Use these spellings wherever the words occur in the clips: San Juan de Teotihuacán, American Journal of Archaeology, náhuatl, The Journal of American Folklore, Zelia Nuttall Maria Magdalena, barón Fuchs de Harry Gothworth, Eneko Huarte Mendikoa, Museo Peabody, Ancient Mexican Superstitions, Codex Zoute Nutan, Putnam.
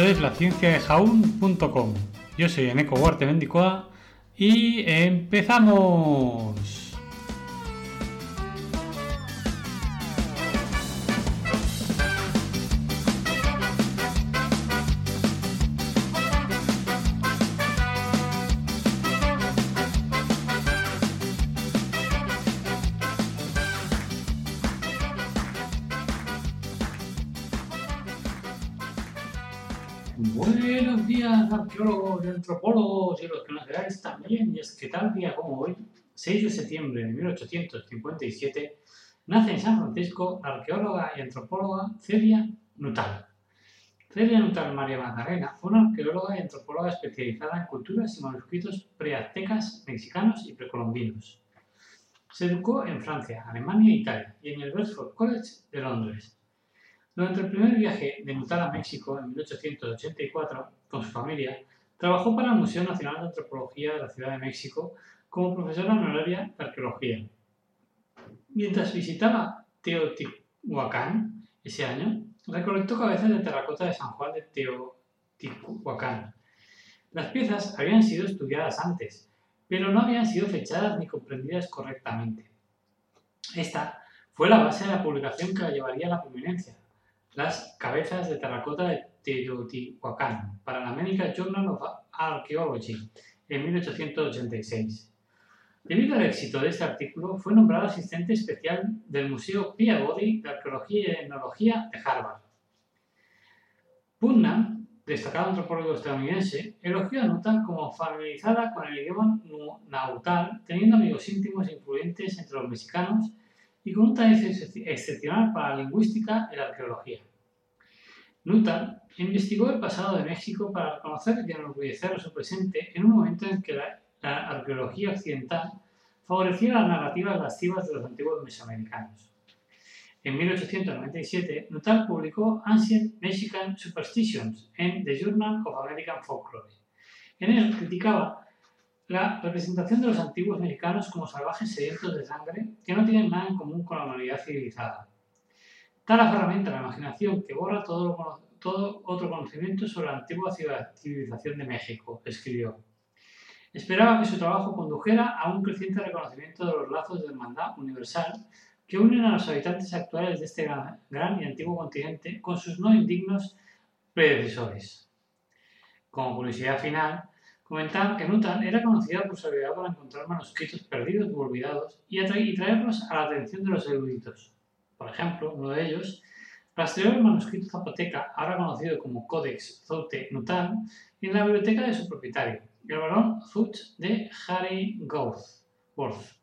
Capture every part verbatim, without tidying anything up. Esto es la ciencia de jaun punto com. Yo soy Eneko Huarte Mendikoa y empezamos. Buenos días, arqueólogos, antropólogos y los que nos veáis también. Y es que tal día como hoy, seis de septiembre de mil ochocientos cincuenta y siete, nace en San Francisco arqueóloga y antropóloga Zelia Nuttall. Zelia Nuttall Maria Magdalena fue una arqueóloga y antropóloga especializada en culturas y manuscritos preaztecas, mexicanos y precolombinos. Se educó en Francia, Alemania e Italia y en el Bedford College de Londres. Durante el primer viaje de Nuttall a México en mil ochocientos ochenta y cuatro, con su familia, trabajó para el Museo Nacional de Antropología de la Ciudad de México como profesora honoraria de arqueología. Mientras visitaba Teotihuacán ese año, recolectó cabezas de terracota de San Juan de Teotihuacán. Las piezas habían sido estudiadas antes, pero no habían sido fechadas ni comprendidas correctamente. Esta fue la base de la publicación que la llevaría a la prominencia: las cabezas de terracota de Teotihuacán, para la American Journal of Archaeology, en mil ochocientos ochenta y seis. Debido al éxito de este artículo, fue nombrado asistente especial del Museo Peabody de Arqueología y Etnología de Harvard. Putnam, destacado antropólogo estadounidense, elogió a Nuttall como familiarizada con el idioma náhuatl, teniendo amigos íntimos e influyentes entre los mexicanos, y con un talento excepcional para la lingüística y la arqueología. Nuttall investigó el pasado de México para reconocer y enorgullecer su presente en un momento en que la, la arqueología occidental favorecía las narrativas lascivas de los antiguos mesoamericanos. En mil ochocientos noventa y siete, Nuttall publicó Ancient Mexican Superstitions en The Journal of American Folklore. En él criticaba la representación de los antiguos mexicanos como salvajes sedientos de sangre que no tienen nada en común con la humanidad civilizada. Tal aferramiento a la imaginación que borra todo, todo otro conocimiento sobre la antigua ciudad, civilización de México, escribió. Esperaba que su trabajo condujera a un creciente reconocimiento de los lazos de hermandad universal que unen a los habitantes actuales de este gran, gran y antiguo continente con sus no indignos predecesores. Como curiosidad final, comentaban que Nuttall era conocida por su habilidad para encontrar manuscritos perdidos u olvidados y, atra- y traerlos a la atención de los eruditos. Por ejemplo, uno de ellos rastreó el manuscrito zapoteca, ahora conocido como Codex Zoute Nutan, en la biblioteca de su propietario, el barón Fuchs de Harry Gothworth.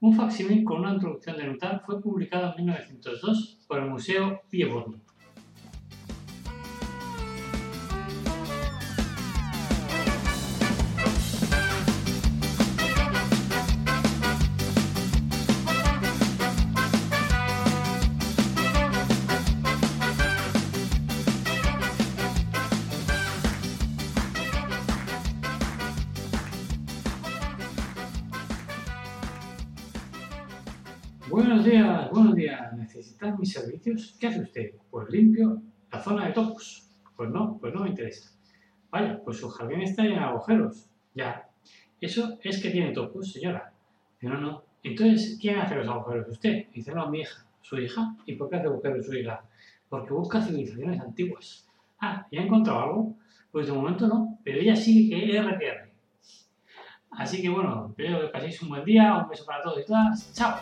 Un facsímil con una introducción de Nuttall fue publicado en mil novecientos dos por el Museo Peabody. Buenos días, buenos días. ¿Necesitas mis servicios? ¿Qué hace usted? Pues limpio la zona de topos. Pues no, pues no me interesa. Vaya, pues su jardín está lleno de agujeros. Ya. Eso es que tiene topos, señora. Dice, no, no. Entonces, ¿quién hace los agujeros? ¿Usted? Dice, no, mi hija. ¿Su hija? ¿Y por qué hace agujeros su hija? Porque busca civilizaciones antiguas. Ah, ¿ya ha encontrado algo? Pues de momento no, pero ella sigue que R T R. Así que bueno, espero que paséis un buen día, un beso para todos y todas. ¡Chao!